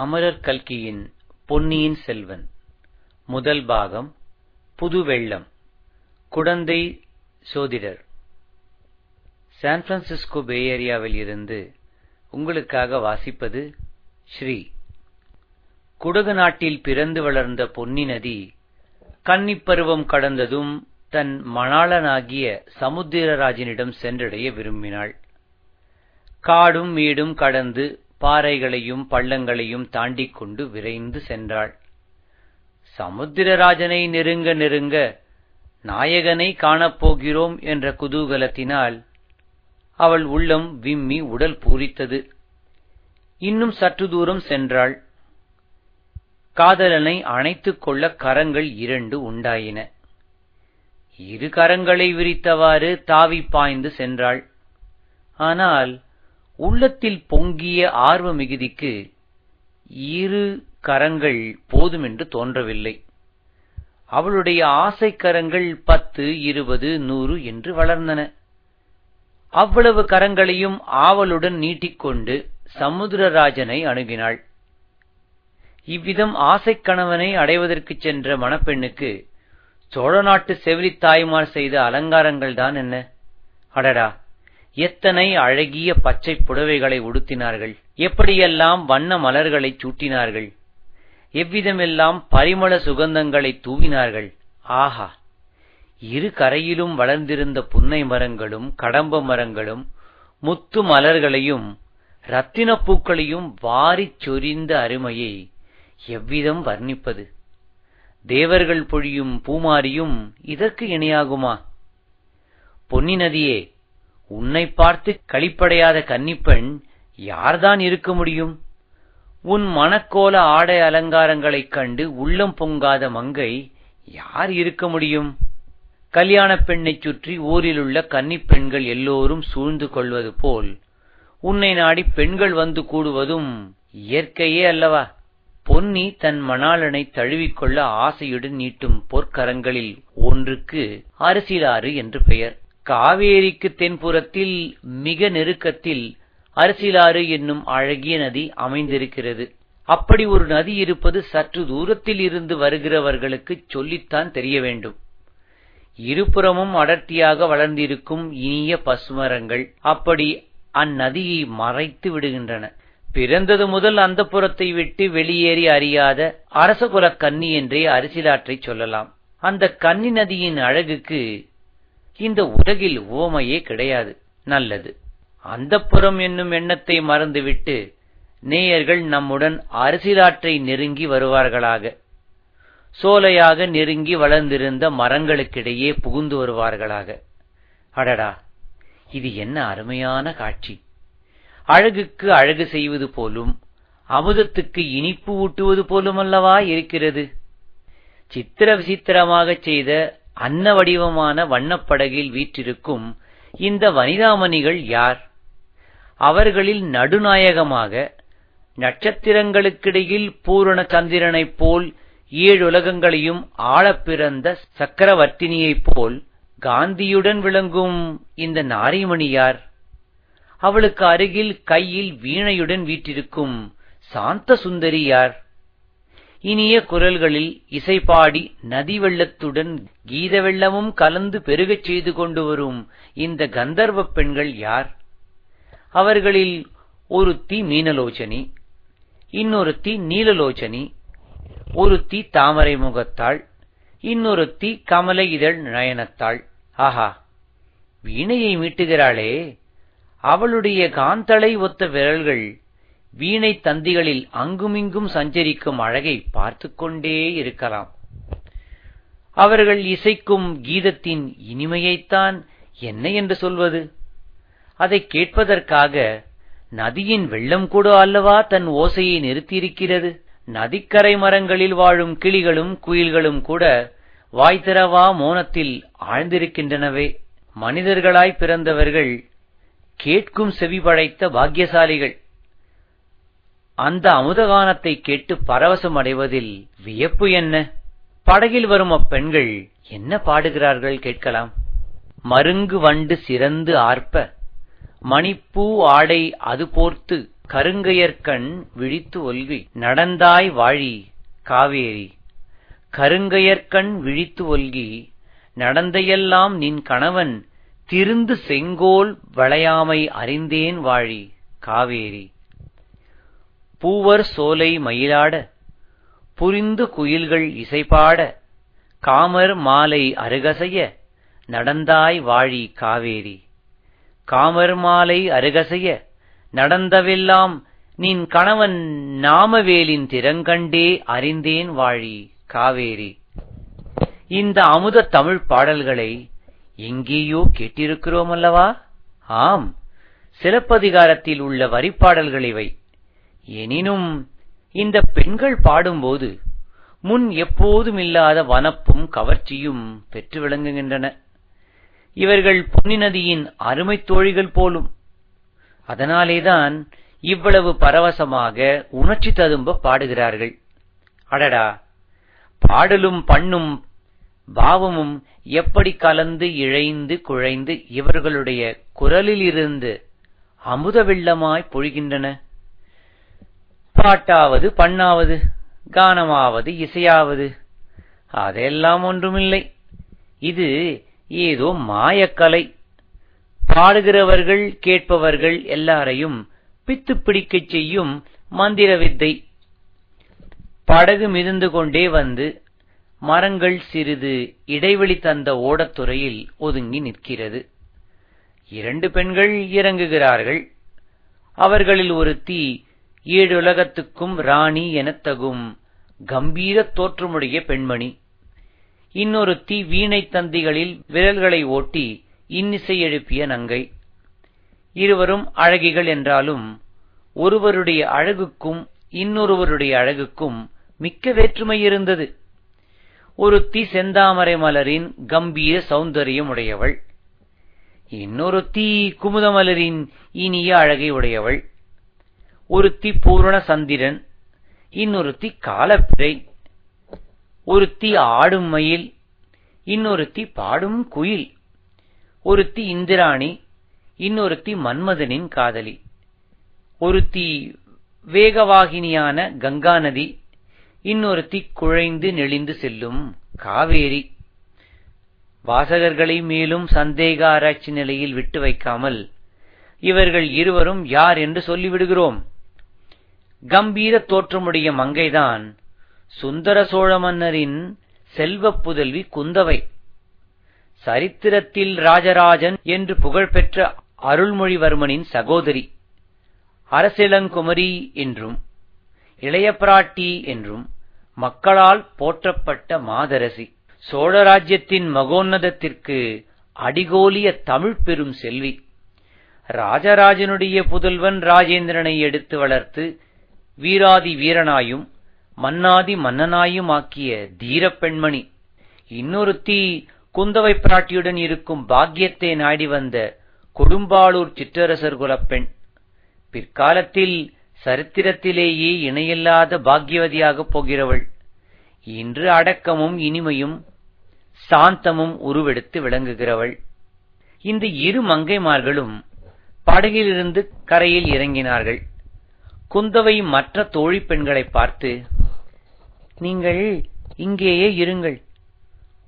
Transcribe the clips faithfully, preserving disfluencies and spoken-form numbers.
அமரர் கல்கியின் பொன்னியின் செல்வன் முதல் பாகம் புதுவெள்ளம். குடந்தை சோதிடர். சான் பிரான்சிஸ்கோ பே ஏரியாவில் இருந்து உங்களுக்காக வாசிப்பது ஸ்ரீ. குடகு நாட்டில் பிறந்து வளர்ந்த பொன்னி நதி கன்னிப்பருவம் கடந்ததும் தன் மணாளனாகிய சமுத்திரராஜனிடம் சென்றடைய விரும்பினாள். காடும் மீடும் கடந்து பாறைகளையும் பள்ளங்களையும் தாண்டிக் கொண்டு விரைந்து சென்றாள். சமுத்திரராஜனை நெருங்க நெருங்க நாயகனை காணப்போகிறோம் என்ற குதூகலத்தினால் அவள் உள்ளம் விம்மி உடல் பூரித்தது. இன்னும் சற்று தூரம் சென்றாள். காதலனை அணைத்துக் கொள்ள கரங்கள் இரண்டு உண்டாயின. இரு கரங்களை விரித்தவாறு தாவி பாய்ந்து சென்றாள். ஆனால் உள்ளத்தில் பொங்கிய ஆர்வ மிகுதிக்கு இரு கரங்கள் போதுமென்று தோன்றவில்லை. அவளுடைய ஆசை கரங்கள் பத்து, இருபது, நூறு என்று வளர்ந்தன. அவ்வளவு கரங்களையும் ஆவலுடன் நீட்டிக்கொண்டு சமுத்திரராஜனை அணுகினாள். இவ்விதம் ஆசை கணவனை அடைவதற்கு சென்ற மணப்பெண்ணுக்கு சோழ நாட்டு செவிலித் தாய்மார் செய்த அலங்காரங்கள் தான் என்ன! அடடா, எத்தனை அழகிய பச்சை புடவைகளை உடுத்தினார்கள்! எப்படியெல்லாம் வண்ண மலர்களை சூட்டினார்கள்! எவ்விதமெல்லாம் பரிமள சுகந்தங்களை தூவினார்கள்! ஆஹா! இரு கரையிலும் வளர்ந்திருந்த புன்னை மரங்களும் கடம்ப மரங்களும் முத்து மலர்களையும் இரத்தின பூக்களையும் வாரிச் சொரிந்த அருமையை எவ்விதம் வர்ணிப்பது! தேவர்கள் பொழியும் பூமாரியும் இதற்கு இணையாகுமா? பொன்னி நதியே, உன்னை பார்த்து களிப்படையாத கன்னிப்பெண் யார்தான் இருக்க முடியும்? உன் மணக்கோல ஆடை அலங்காரங்களைக் கண்டு உள்ளம் பொங்காத மங்கை யார் இருக்க முடியும்? கல்யாண பெண்ணைச் சுற்றி ஊரிலுள்ள கன்னிப்பெண்கள் எல்லோரும் சூழ்ந்து கொள்வது போல் உன்னை நாடி பெண்கள் வந்து கூடுவதும் இயற்கையே அல்லவா? பொன்னி தன் மணாளனை தழுவிக்கொள்ள ஆசையுடன் நீட்டும் பொற்கரங்களில் ஒன்றுக்கு அரிசிலாறு என்று பெயர். காவேரிக்கு தென்புறத்தில் மிக நெருக்கத்தில் அரிசிலாறு என்னும் அழகிய நதி அமைந்திருக்கிறது. அப்படி ஒரு நதி இருப்பது சற்று தூரத்தில் இருந்து வருகிறவர்களுக்கு சொல்லித்தான் தெரிய வேண்டும். இருபுறமும் அடர்த்தியாக வளர்ந்திருக்கும் இனிய பசுமரங்கள் அப்படி அந்நதியை மறைத்து விடுகின்றன. பிறந்தது முதல் அந்த புறத்தை விட்டு வெளியேறி அறியாத அரச குல கன்னி என்றே அரிசிலாற்றை சொல்லலாம். அந்த கன்னி நதியின் அழகுக்கு இந்த உலகில் உவமையே கிடையாது. நல்லது, அந்தப்புறம் என்னும் எண்ணத்தை மறந்துவிட்டு நேயர்கள் நம்முடன் அரிசிலாற்றை நெருங்கி வருவார்களாக, சோலையாக நெருங்கி வளர்ந்திருந்த மரங்களுக்கிடையே புகுந்து வருவார்களாக. அடடா, இது என்ன அருமையான காட்சி! அழகுக்கு அழகு செய்வது போலும் அமுதத்துக்கு இனிப்பு ஊட்டுவது போலுமல்லவா இருக்கிறது. சித்திர விசித்திரமாக செய்த அன்ன வடிவமான வண்ணப்படகில் வீற்றிருக்கும் இந்த வனிதாமணிகள் யார்? அவர்களில் நடுநாயகமாக நட்சத்திரங்களுக்கிடையில் பூரண சந்திரனைப் போல் ஏழுலகங்களையும் ஆழப்பிறந்த சக்கரவர்த்தினியைப் போல் காந்தியுடன் விளங்கும் இந்த நாரிமணி யார்? அவளுக்கு அருகில் கையில் வீணையுடன் வீற்றிருக்கும் சாந்த சுந்தரி யார்? இனிய குரல்களில் இசைப்பாடி நதி வெள்ளத்துடன் கீத வெள்ளமும் கலந்து பெருகச் செய்து கொண்டு வரும் இந்த கந்தர்வ பெண்கள் யார்? அவர்களில் ஒருத்தி மீனலோச்சனி, இன்னொருத்தி நீலலோச்சனி, ஒருத்தி தாமரை முகத்தாள், இன்னொருத்தி கமல இதழ் நயனத்தாள். ஆஹா, வீணையை மீட்டுகிறாளே, அவளுடைய காந்தளை ஒத்த விரல்கள் வீணை தந்திகளில் அங்குமிங்கும் சஞ்சரிக்கும் அழகை பார்த்து கொண்டே இருக்கலாம். அவர்கள் இசைக்கும் கீதத்தின் இனிமையைத்தான் என்ன என்று சொல்வது? அதை கேட்பதற்காக நதியின் வெள்ளம் கூட அல்லவா தன் ஓசையை நிறுத்தியிருக்கிறது. நதிக்கரை மரங்களில் வாழும் கிளிகளும் குயில்களும் கூட வாய் திறவா மௌனத்தில் ஆழ்ந்திருக்கின்றனவே. மனிதர்களாய் பிறந்தவர்கள் கேட்கும் செவி படைத்த பாக்கியசாலிகள். அந்த அமுதகானத்தை கேட்டு பரவசம் அடைவதில் வியப்பு என்ன? படகில் வரும் அப்பெண்கள் என்ன பாடுகிறார்கள் கேட்கலாம். மருங்கு வண்டு சிறந்து ஆர்ப்ப மணிப்பூ ஆடை அது போர்த்து கருங்கையர்கண் விழித்து ஒல்கி நடந்தாய் வாழி காவேரி. கருங்கையர்கண் விழித்து ஒல்கி நடந்தையெல்லாம் நின் கணவன் திருந்து செங்கோல் வளையாமை அறிந்தேன் வாழி காவேரி. பூவர் சோலை மயிலாட புரிந்து குயில்கள் இசைபாட காமர் மாலை அருகசைய நடந்தாய் வாழி காவேரி. காமர் மாலை அருகசைய நடந்தவெல்லாம் நின் கணவன் நாமவேலின் திறங்கண்டே அறிந்தேன் வாழி காவேரி. இந்த அமுத தமிழ் பாடல்களை எங்கேயோ கேட்டிருக்கிறோம் அல்லவா? ஆம், சிலப்பதிகாரத்தில் உள்ள வரிப்பாடல்கள் இவை. எனினும் இந்த பெண்கள் பாடும்போது முன் எப்போதுமில்லாத வனப்பும் கவர்ச்சியும் பெற்று விளங்குகின்றன. இவர்கள் பொன்னி நதியின் அருமை தோழிகள் போலும். அதனாலேதான் இவ்வளவு பரவசமாக உணர்ச்சி ததும்ப பாடுகிறார்கள். அடடா, பாடலும் பண்ணும் பாவமும் எப்படி கலந்து இழைந்து குழைந்து இவர்களுடைய குரலிலிருந்து அமுத வெள்ளமாய் பொழிகின்றன! பாட்டாவது பண்ணாவது கானமாவது இசையாவது அதெல்லாம் ஒன்றுமில்லை. இது ஏதோ மாயக்கலை. பாடுகிறவர்கள் கேட்பவர்கள் எல்லாரையும் பித்து பிடிக்கச் செய்யும் மந்திர வித்தை. படகு மிதந்து கொண்டே வந்து மரங்கள் சிறிது இடைவெளி தந்த ஓடத்துறையில் ஒதுங்கி நிற்கிறது. இரண்டு பெண்கள் இறங்குகிறார்கள். அவர்களில் ஒருத்தி ஏழுலகத்துக்கும் ராணி எனத்தகும் கம்பீர தோற்றமுடைய பெண்மணி. இன்னொருத்தி வீணை தந்திகளில் விரல்களை ஓட்டி இன்னிசை எழுப்பிய நங்கை. இருவரும் அழகிகள் என்றாலும் ஒருவருடைய அழகுக்கும் இன்னொருவருடைய அழகுக்கும் மிக்க வேற்றுமை இருந்தது. ஒருத்தி செந்தாமரை மலரின் கம்பீர சௌந்தரியம் உடையவள், இன்னொருத்தி குமுத மலரின் இனிய அழகை உடையவள். ஒருத்தி பூரண சந்திரன், இன்னொருத்தி காலப்பிறை. ஒருத்தி ஆடும் மயில், இன்னொருத்தி பாடும் குயில். ஒருத்தி இந்திராணி, இன்னொருத்தி மன்மதனின் காதலி. ஒருத்தி வேகவாகினியான கங்கா நதி, இன்னொருத்தி குழைந்து நெளிந்து செல்லும் காவேரி. வாசகர்களை மேலும் சந்தேக ஆராய்ச்சி நிலையில் விட்டு வைக்காமல் இவர்கள் இருவரும் யார் என்று சொல்லிவிடுகிறோம். கம்பீர தோற்றமுடைய மங்கைதான் சுந்தர சோழ மன்னரின் செல்வ புதல்வி குந்தவை. சரித்திரத்தில் ராஜராஜன் என்று புகழ்பெற்ற அருள்மொழிவர்மனின் சகோதரி, அரசிளங்குமரி என்றும் இளைய பிராட்டி என்றும் மக்களால் போற்றப்பட்ட மாதரசி, சோழராஜ்யத்தின் மகோன்னதத்திற்கு அடிகோலிய தமிழ் பெரும் செல்வி. ராஜராஜனுடைய புதல்வன் ராஜேந்திரனை எடுத்து வளர்த்து வீராதி வீரனாயும் மன்னாதி மன்னனாயும் ஆக்கிய தீரப்பெண்மணி. இன்னொருத்தி குந்தவை பிராட்டியுடன் இருக்கும் பாக்கியத்தை நாடி வந்த கொடும்பாளூர் சிற்றரசர் குலப்பெண். பிற்காலத்தில் சரித்திரத்திலேயே இணையில்லாத பாக்கியவதியாகப் போகிறவள். இன்று அடக்கமும் இனிமையும் சாந்தமும் உருவெடுத்து விளங்குகிறவள். இந்த இரு மங்கைமார்களும் படகிலிருந்து கரையில் இறங்கினார்கள். குந்தவை மற்ற தோழி பெண்களை பார்த்து, நீங்கள் இங்கேயே இருங்கள்,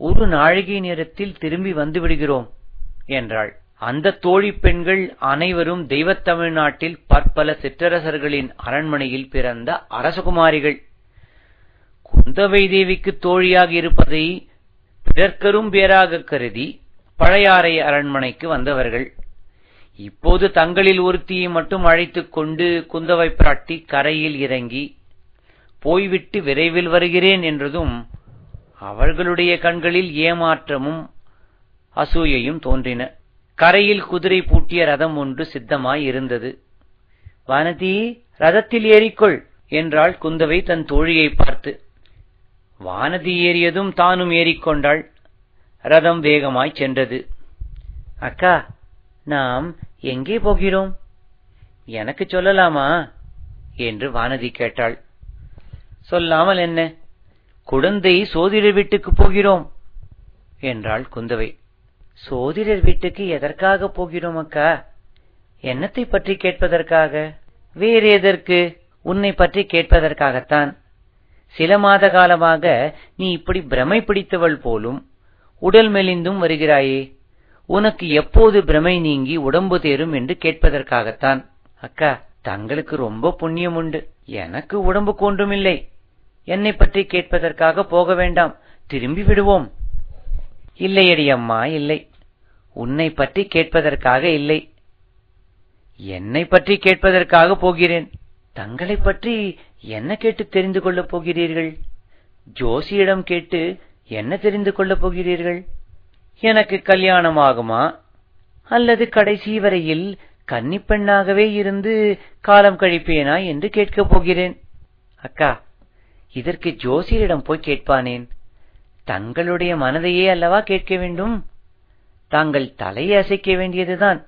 ஒரு நாழிகை நேரத்தில் திரும்பி வந்து விடுகிறோம் என்றாள். அந்த தோழி பெண்கள் அனைவரும் தெய்வ தமிழ்நாட்டில் பற்பல சிற்றரசர்களின் அரண்மனையில் பிறந்த அரசகுமாரிகள். குந்தவை தேவிக்கு தோழியாக இருப்பதை பிறர்க்கரும் பேராக கருதி பழையாறை அரண்மனைக்கு வந்தவர்கள். இப்போது தங்களில் ஒருத்தியை மட்டும் அழைத்துக் கொண்டு குந்தவை பிராட்டி கரையில் இறங்கி போய்விட்டு விரைவில் வருகிறேன் என்றதும் அவர்களுடைய கண்களில் ஏமாற்றமும் அசூயையும் தோன்றின. கரையில் குதிரை பூட்டிய ரதம் ஒன்று சித்தமாய் இருந்தது. வானதி, ரதத்தில் ஏறிக்கொள் என்றாள் குந்தவை தன் தோழியை பார்த்து. வானதி ஏறியதும் தானும் ஏறிக்கொண்டாள். ரதம் வேகமாய் சென்றது. அக்கா, நாம் எங்கே போகிறோம், எனக்கு சொல்லலாமா என்று வானதி கேட்டாள். சொல்லாமல் என்ன, குடந்தை சோதிடர் வீட்டுக்கு போகிறோம் என்றாள் குந்தவை. சோதிடர் வீட்டுக்கு எதற்காக போகிறோம் அக்கா? என்னத்தை பற்றி கேட்பதற்காக? வேறு எதற்கு? உன்னை பற்றி கேட்பதற்காகத்தான். சில மாத காலமாக நீ இப்படி பிரமை பிடித்தவள் போலும் உடல் மெலிந்தும் வருகிறாயே, உனக்கு எப்போது பிரமை நீங்கி உடம்பு தேரும் என்று கேட்பதற்காகத்தான். அக்கா, தங்களுக்கு ரொம்ப புண்ணியம் உண்டு, எனக்கு உடம்புக்கு ஒன்றுமில்லை. என்னை பற்றி கேட்பதற்காக போக வேண்டாம், திரும்பி விடுவோம். இல்லையடி அம்மா, இல்லை, உன்னை பற்றி கேட்பதற்காக இல்லை, என்னை பற்றி கேட்பதற்காக போகிறேன். தங்களை பற்றி என்ன கேட்டு தெரிந்து கொள்ளப் போகிறீர்கள்? ஜோசியிடம் கேட்டு என்ன தெரிந்து கொள்ளப் போகிறீர்கள்? எனக்கு கல்யாணம் ஆகுமா, அல்லது கடைசி வரையில் கன்னிப்பெண்ணாகவே இருந்து காலம் கழிப்பேனா என்று கேட்கப் போகிறேன். அக்கா, இதற்கு ஜோசியரிடம் போய் கேட்பானேன்? தங்களுடைய மனதையே அல்லவா கேட்க வேண்டும். தாங்கள் தலையை அசைக்க வேண்டியதுதான்.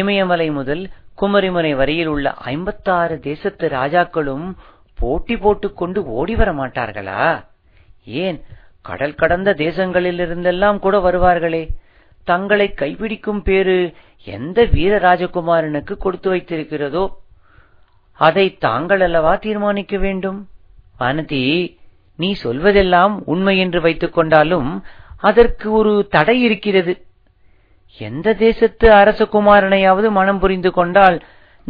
இமயமலை முதல் குமரிமுனை வரையில் உள்ள ஐம்பத்தாறு தேசத்து ராஜாக்களும் போட்டி போட்டுக்கொண்டு ஓடி வர மாட்டார்களா? ஏன், கடல் கடந்த தேசங்களிலிருந்தெல்லாம் கூட வருவார்களே. தங்களை கைப்பிடிக்கும் பேரு எந்த வீர ராஜகுமாரனுக்கு கொடுத்து வைத்திருக்கிறதோ அதை தாங்கள் அல்லவா தீர்மானிக்க வேண்டும். வானதி, நீ சொல்வதெல்லாம் உண்மை என்று வைத்துக் கொண்டாலும் அதற்கு ஒரு தடை இருக்கிறது. எந்த தேசத்து அரசகுமாரனையாவது மனம் புரிந்து கொண்டால்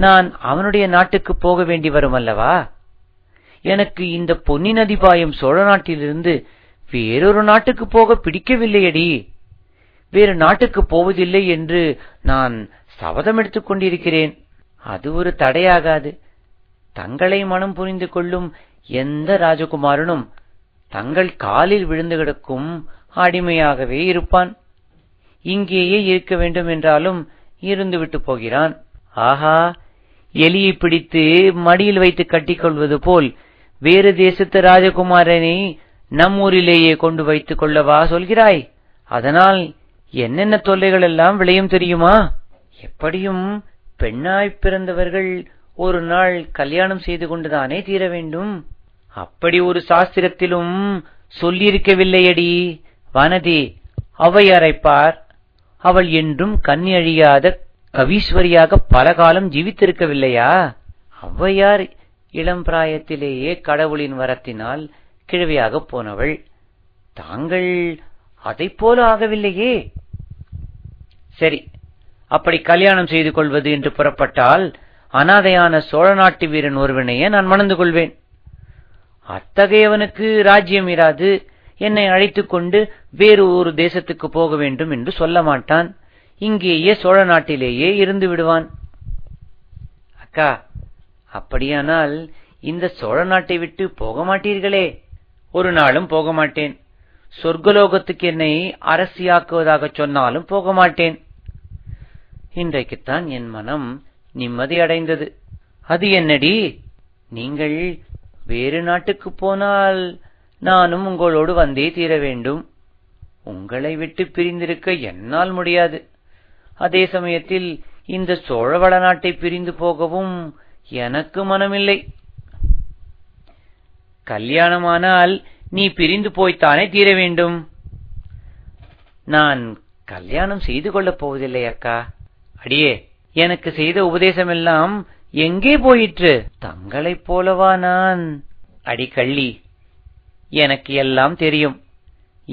நான் அவனுடைய நாட்டுக்கு போக வேண்டி வரும் அல்லவா? எனக்கு இந்த பொன்னி நதி பாயும் சோழ நாட்டிலிருந்து வேறொரு நாட்டுக்கு போக பிடிக்கவில்லையடி. வேறு நாட்டுக்கு போவதில்லை என்று நான் சபதம் எடுத்துக் கொண்டிருக்கிறேன். அது ஒரு தடையாகாது. தங்களை மனம் புரிந்து கொள்ளும் எந்த ராஜகுமாரனும் தங்கள் காலில் விழுந்து கிடக்கும் அடிமையாகவே இருப்பான். இங்கேயே இருக்க வேண்டும் என்றாலும் இருந்துவிட்டு போகிறான். ஆஹா, எலியை பிடித்து மடியில் வைத்து கட்டிக்கொள்வது போல் வேறு தேசத்து ராஜகுமாரனை நம் ஊரிலேயே கொண்டு வைத்துக் கொள்ளவா சொல்கிறாய்? அதனால் என்னென்ன தொல்லைகள் எல்லாம் விளையும் தெரியுமா? எப்படியும் பெண்ணாய் பிறந்தவர்கள் ஒரு நாள் கல்யாணம் செய்து கொண்டுதானே தீர வேண்டும். அப்படி ஒரு சாஸ்திரத்திலும் சொல்லியிருக்கவில்லையடி. வானதி, அவையாரை பார், அவள் என்றும் கண்ணி அழியாத கவீஸ்வரியாக பல காலம் ஜீவித்திருக்கவில்லையா? அவ்வையார் இளம் பிராயத்திலேயே கடவுளின் வரத்தினால் கிழவியாக போனவள். தாங்கள் அதை போல ஆகவில்லையே. சரி, அப்படி கல்யாணம் செய்து கொள்வது என்று புறப்பட்டால் அனாதையான சோழ நாட்டு வீரன் ஒருவனையே நான் மணந்து கொள்வேன். அத்தகையவனுக்கு ராஜ்யம் இராது. என்னை அழைத்துக் கொண்டு வேறு ஒரு தேசத்துக்கு போக வேண்டும் என்று சொல்ல மாட்டான். இங்கேயே சோழ நாட்டிலேயே இருந்து விடுவான். அக்கா, அப்படியானால் இந்த சோழ நாட்டை விட்டு போக மாட்டீர்களே? ஒரு நாளும் போக மாட்டேன். சொர்க்கலோகத்துக்கு என்னை அரசியாக்குவதாக சொன்னாலும் போக மாட்டேன். இன்றைக்குத்தான் என் மனம் நிம்மதி அடைந்தது. அது என்னடி, நீங்கள் வேறு நாட்டுக்கு போனால் நானும் உங்களோடு வந்தே தீர வேண்டும். உங்களை விட்டு பிரிந்திருக்க என்னால் முடியாது. அதே சமயத்தில் இந்த சோழ வள நாட்டை பிரிந்து போகவும் எனக்கு மனமில்லை. கல்யாணமானால் நீ பிரிந்து போய்த்தானே தீர வேண்டும். நான் கல்யாணம் செய்து கொள்ளப் போவதில்லை அக்கா. அடியே, எனக்கு செய்த உபதேசமெல்லாம் எங்கே போயிற்று? தங்களைப் போலவா நான்? அடி கள்ளி, எனக்கு எல்லாம் தெரியும்.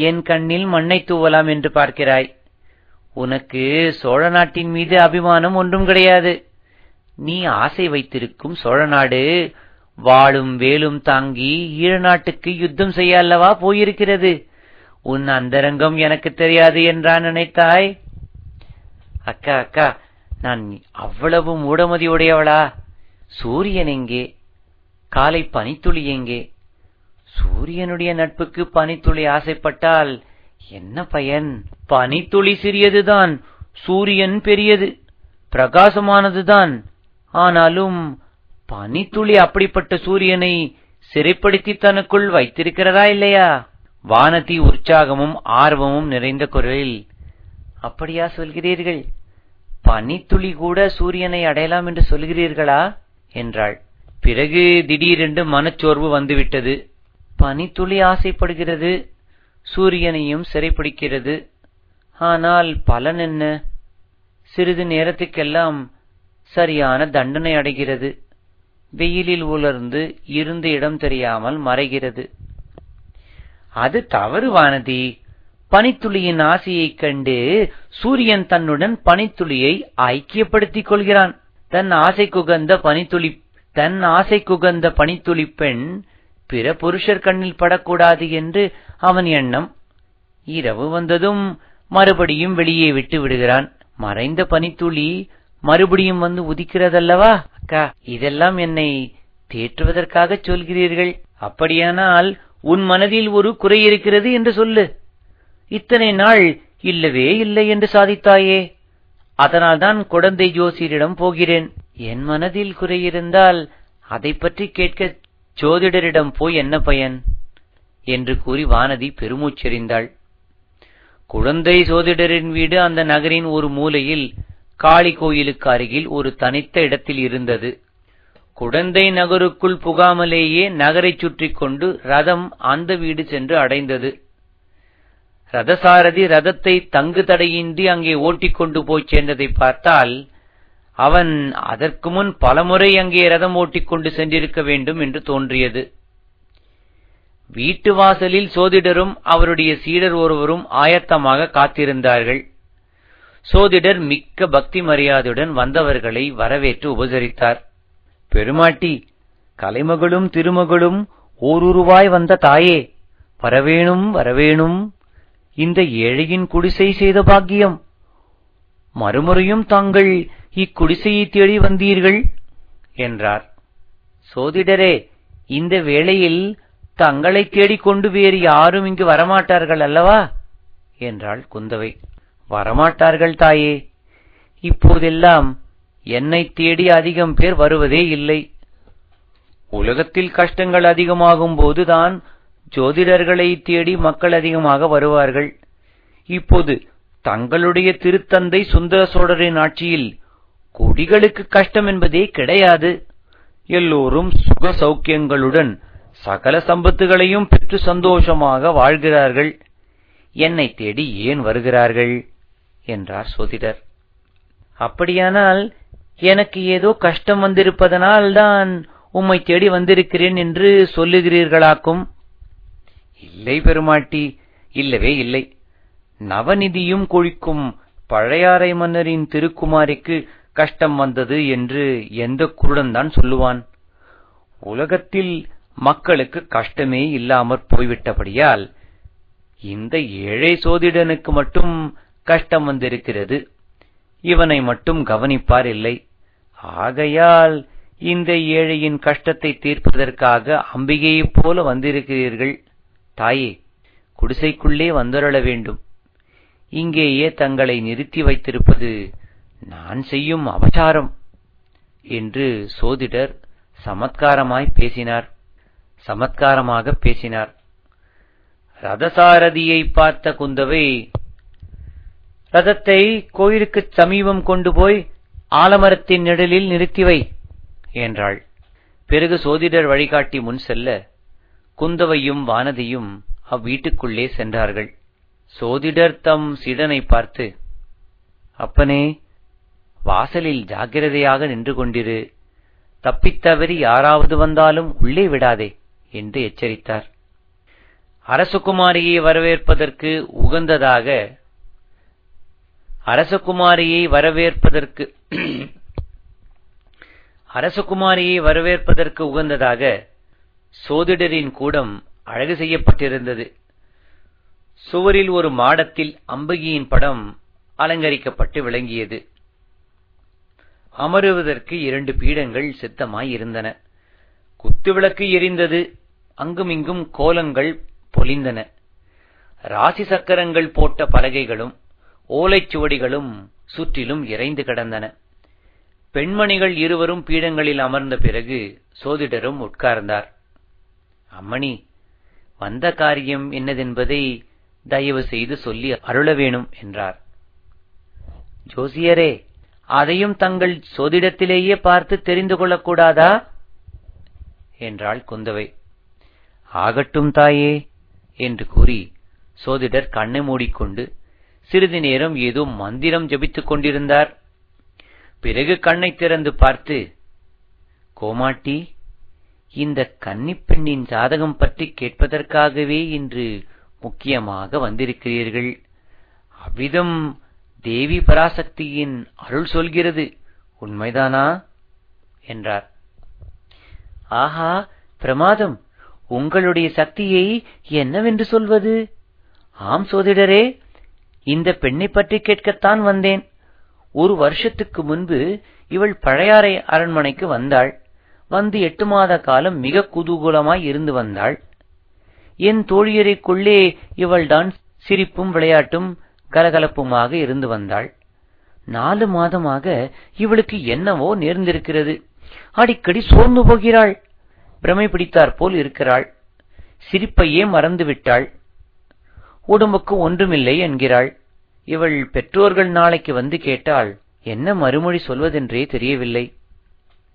என் கண்ணில் மண்ணை தூவலாம் என்று பார்க்கிறாய். உனக்கு சோழ நாட்டின் மீது அபிமானம் ஒன்றும் கிடையாது. நீ ஆசை வைத்திருக்கும் சோழ நாடு வாளும் வேலும் தாங்கி ஈழ நாட்டுக்கு யுத்தம் செய்ய அல்லவா போயிருக்கிறது. உன் அந்தரங்கம் எனக்கு தெரியாது என்றான் நினைத்தாய். அக்கா, அக்கா, நான் அவ்வளவு மூடமதி உடையவளா? சூரியன் எங்கே? காலை பனித்துளி எங்கே? சூரியனுடைய நட்புக்கு பனித்துளி ஆசைப்பட்டால் என்ன பயன்? பனித்துளி சிறியதுதான், சூரியன் பெரியது, பிரகாசமானதுதான். ஆனாலும் பனித்துளி அப்படிப்பட்ட சூரியனை சிறைப்படுத்தி தனக்குள் வைத்திருக்கிறதா இல்லையா? வானதி உற்சாகமும் ஆர்வமும் நிறைந்த குரலில், அப்படியா சொல்கிறீர்கள்? பனித்துளி கூட சூரியனை அடையலாம் என்று சொல்கிறீர்களா என்றாள். பிறகு திடீரென்று மனச்சோர்வு வந்துவிட்டது. பனித்துளி ஆசைப்படுகிறது, சூரியனையும் சிறைப்பிடிக்கிறது. ஆனால் பலன் என்ன? சிறிது நேரத்துக்கெல்லாம் சரியான தண்டனை அடைகிறது. வெயிலில் உலர்ந்து இருந்த இடம் தெரியாமல் மறைகிறது. அது தவறு வானதி. பனித்துளியின் ஆசையைக் கண்டு சூரியன் தன்னுடன் பனித்துளியை ஐக்கியப்படுத்திக் கொள்கிறான். தன் ஆசைக்குகந்த பனித்துளி தன் ஆசைக்குகந்த பனித்துளி பெண் பிற புருஷர் கண்ணில் படக்கூடாது என்று அவன் எண்ணம். இரவு வந்ததும் மறுபடியும் வெளியே விட்டு விடுகிறான். மறைந்த பனித்துளி மறுபடியும் வந்து உதிக்கிறதல்லவா? அக்கா, இதெல்லாம் என்னை தேற்றுவதற்காக சொல்கிறீர்கள். அப்படியானால் உன் மனதில் ஒரு குறை இருக்கிறது என்று சொல்லு. இத்தனை நாள் இல்லவே இல்லை என்று சாதித்தாயே, அதனால் தான் குடந்தை ஜோசியரிடம் போகிறேன். என் மனதில் குறை இருந்தால் அதை பற்றி கேட்க ஜோதிடரிடம் போய் என்ன பயன் என்று கூறி வானதி பெருமூச்செறிந்தாள். குடந்தை ஜோதிடரின் வீடு அந்த நகரின் ஒரு மூலையில் காளி கோயிலுக்கு அருகில் ஒரு தனித்த இடத்தில் இருந்தது. குடந்தை நகருக்குள் புகாமலேயே நகரை சுற்றி கொண்டு ரதம் அந்த வீடு சென்று அடைந்தது. ரதசாரதி ரதத்தை தங்கு தடையின்றி அங்கே ஓட்டிக் கொண்டு போய் சேர்ந்ததை பார்த்தால் அவன் அதற்கு முன் பலமுறை அங்கே ரதம் ஓட்டிக்கொண்டு சென்றிருக்க வேண்டும் என்று தோன்றியது. வீட்டு வாசலில் சோதிடரும் அவருடைய சீடர் ஒருவரும் ஆயத்தமாக காத்திருந்தார்கள். சோதிடர் மிக்க பக்தி மரியாதையுடன் வந்தவர்களை வரவேற்று உபசரித்தார். பெருமாட்டி, கலைமகளும் திருமகளும் ஓருருவாய் வந்த தாயே, வரவேணும் வரவேணும். இந்த ஏழையின் குடிசை செய்த பாக்கியம். மறுமுறையும் தாங்கள் இக்குடிசையை தேடி வந்தீர்கள் என்றார். சோதிடரே, இந்த வேளையில் தங்களை தேடிக்கொண்டு வேறு யாரும் இங்கு வரமாட்டார்கள் அல்லவா என்றாள் குந்தவை. வரமாட்டார்கள் தாயே, இப்போதெல்லாம் என்னை தேடி அதிகம் பேர் வருவதே இல்லை. உலகத்தில் கஷ்டங்கள் அதிகமாகும் போதுதான் ஜோதிடர்களை தேடி மக்கள் அதிகமாக வருவார்கள். இப்போது தங்களுடைய திருத்தந்தை சுந்தர சோழரின் ஆட்சியில் குடிகளுக்கு கஷ்டம் என்பதே கிடையாது. எல்லோரும் சுக சௌக்கியங்களுடன் சகல சம்பத்துகளையும் பெற்று சந்தோஷமாக வாழ்கிறார்கள். என்னை தேடி ஏன் வருகிறார்கள் என்றார் சோதிடர். அப்படியானால் எனக்கு ஏதோ கஷ்டம் வந்திருப்பதனால் தான் உம்மை தேடி வந்திருக்கிறேன் என்று சொல்லுகிறீர்களாக்கும். இல்லை பெருமாட்டி, இல்லவே இல்லை. நவநிதியும் கொழிக்கும் பழையாறை மன்னரின் திருக்குமாரிக்கு கஷ்டம் வந்தது என்று எந்த குருடன் தான் சொல்லுவான்? உலகத்தில் மக்களுக்கு கஷ்டமே இல்லாமற் போய்விட்டபடியால் இந்த ஏழை சோதிடனுக்கு மட்டும் கஷ்டம் வந்திருக்கிறது. இவனை மட்டும் கவனிப்பார் இல்லை. ஆகையால் இந்த ஏழையின் கஷ்டத்தை தீர்ப்பதற்காக அம்பிகையைப் போல வந்திருக்கிறீர்கள். தாயே, குடிசைக்குள்ளே வந்துரள வேண்டும். இங்கேயே தங்களை நிறுத்தி வைத்திருப்பது நான் செய்யும் அபசாரம் என்று சோதிடர் சமத்காரமாய் பேசினார் சமத்காரமாக பேசினார். ரதசாரதியை பார்த்த குந்தவை, ரதத்தை கோயிலுக்கு சமீபம் கொண்டு போய் ஆலமரத்தின் நிழலில் நிறுத்தி வை என்றாள். பிறகு சோதிடர் வழிகாட்டி முன் செல்ல குந்தவையும் வானதியும் அவ்வீட்டுக்குள்ளே சென்றார்கள். சோதிடர் தம் சீடனை பார்த்து, அப்பனே, வாசலில் ஜாக்கிரதையாக நின்று கொண்டிரு, தப்பித்தவறி யாராவது வந்தாலும் உள்ளே விடாதே என்று எச்சரித்தார். அரசகுமாரியை வரவேற்பதற்கு உகந்ததாக அரசகுமாரியை வரவேற்பதற்கு அரசகுமாரியை வரவேற்பதற்கு உகந்ததாக சோதிடரின் கூடம் அழகு செய்யப்பட்டிருந்தது. சுவரில் ஒரு மாடத்தில் அம்பிகையின் படம் அலங்கரிக்கப்பட்டு விளங்கியது. அமருவதற்கு இரண்டு பீடங்கள் சித்தமாய் இருந்தன. குத்துவிளக்கு எரிந்தது. அங்குமிங்கும் கோலங்கள் பொலிந்தன. ராசி சக்கரங்கள் போட்ட பலகைகளும் ஓலைச்சுவடிகளும் சுற்றிலும் இறைந்து கிடந்தன. பெண்மணிகள் இருவரும் பீடங்களில் அமர்ந்த பிறகு சோதிடரும் உட்கார்ந்தார். அம்மணி, வந்த காரியம் என்னதென்பதை தயவு செய்து சொல்லி அருள வேணும் என்றார். ஜோசியரே, அதையும் தங்கள் சோதிடத்திலேயே பார்த்து தெரிந்து கொள்ளக்கூடாதா என்றாள் குந்தவை. ஆகட்டும் தாயே என்று கூறி சோதிடர் கண்ணை மூடிக்கொண்டு சிறிது நேரம் ஏதோ மந்திரம் ஜபித்துக் கொண்டிருந்தார். பிறகு கண்ணை திறந்து பார்த்து, கோமாட்டி, இந்த கன்னிப்பெண்ணின் ஜாதகம் பற்றி கேட்பதற்காகவே இன்று முக்கியமாக வந்திருக்கிறீர்கள். அவ்விதம் தேவி பராசக்தியின் அருள் சொல்கிறது, உண்மைதானா என்றார். ஆஹா, பிரமாதம்! உங்களுடைய சக்தியை என்னவென்று சொல்வது? ஆம் சோதிடரே, இந்த பெண்ணை பற்றி கேட்கத்தான் வந்தேன். ஒரு வருஷத்துக்கு முன்பு இவள் பழையாறை அரண்மனைக்கு வந்தாள். வந்து எட்டு மாத காலம் மிக குதூகூலமாய் இருந்து வந்தாள். என் தோழியரைக்குள்ளே இவள்தான் சிரிப்பும் விளையாட்டும் கலகலப்புமாக இருந்து வந்தாள். நாலு மாதமாக இவளுக்கு என்னவோ நேர்ந்திருக்கிறது. அடிக்கடி சோர்ந்து போகிறாள், பிரமை பிடித்தாற் போல் இருக்கிறாள், சிரிப்பையே மறந்துவிட்டாள், உடம்புக்கு ஒன்றுமில்லை என்கிறாள். இவள் பெற்றோர்கள் நாளைக்கு வந்து கேட்டால் என்ன மறுமொழி சொல்வதென்றே தெரியவில்லை.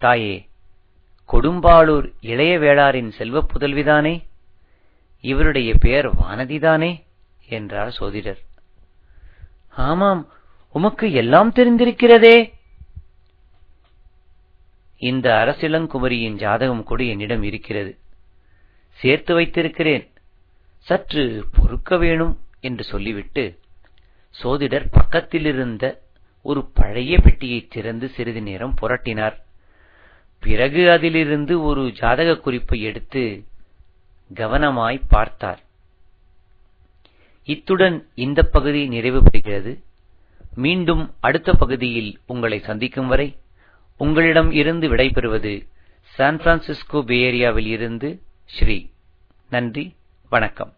தாயே, கொடும்பாளூர் இளைய வேளாரின் செல்வ புதல்விதானே, இவருடைய பெயர் வானதிதானே என்றார் சோதிடர். ஆமாம், உமக்கு எல்லாம் தெரிந்திருக்கிறதே. இந்த அரசிளங்குமரியின் ஜாதகம் கூட என்னிடம் இருக்கிறது, சேர்த்து வைத்திருக்கிறேன், சற்று பொறுக்க வேணும் என்று சொல்லிவிட்டு சோதிடர் பக்கத்திலிருந்த ஒரு பழைய பெட்டியை திறந்து சிறிது நேரம் புரட்டினார். பிறகு அதிலிருந்து ஒரு ஜாதக குறிப்பை எடுத்து கவனமாய் பார்த்தார். இத்துடன் இந்த பகுதி நிறைவு பெறுகிறது. மீண்டும் அடுத்த பகுதியில் உங்களை சந்திக்கும் வரை உங்களிடம் இருந்து விடைபெறுவது சான் பிரான்சிஸ்கோ பே ஏரியாவில் இருந்து ஸ்ரீ. நன்றி, வணக்கம்.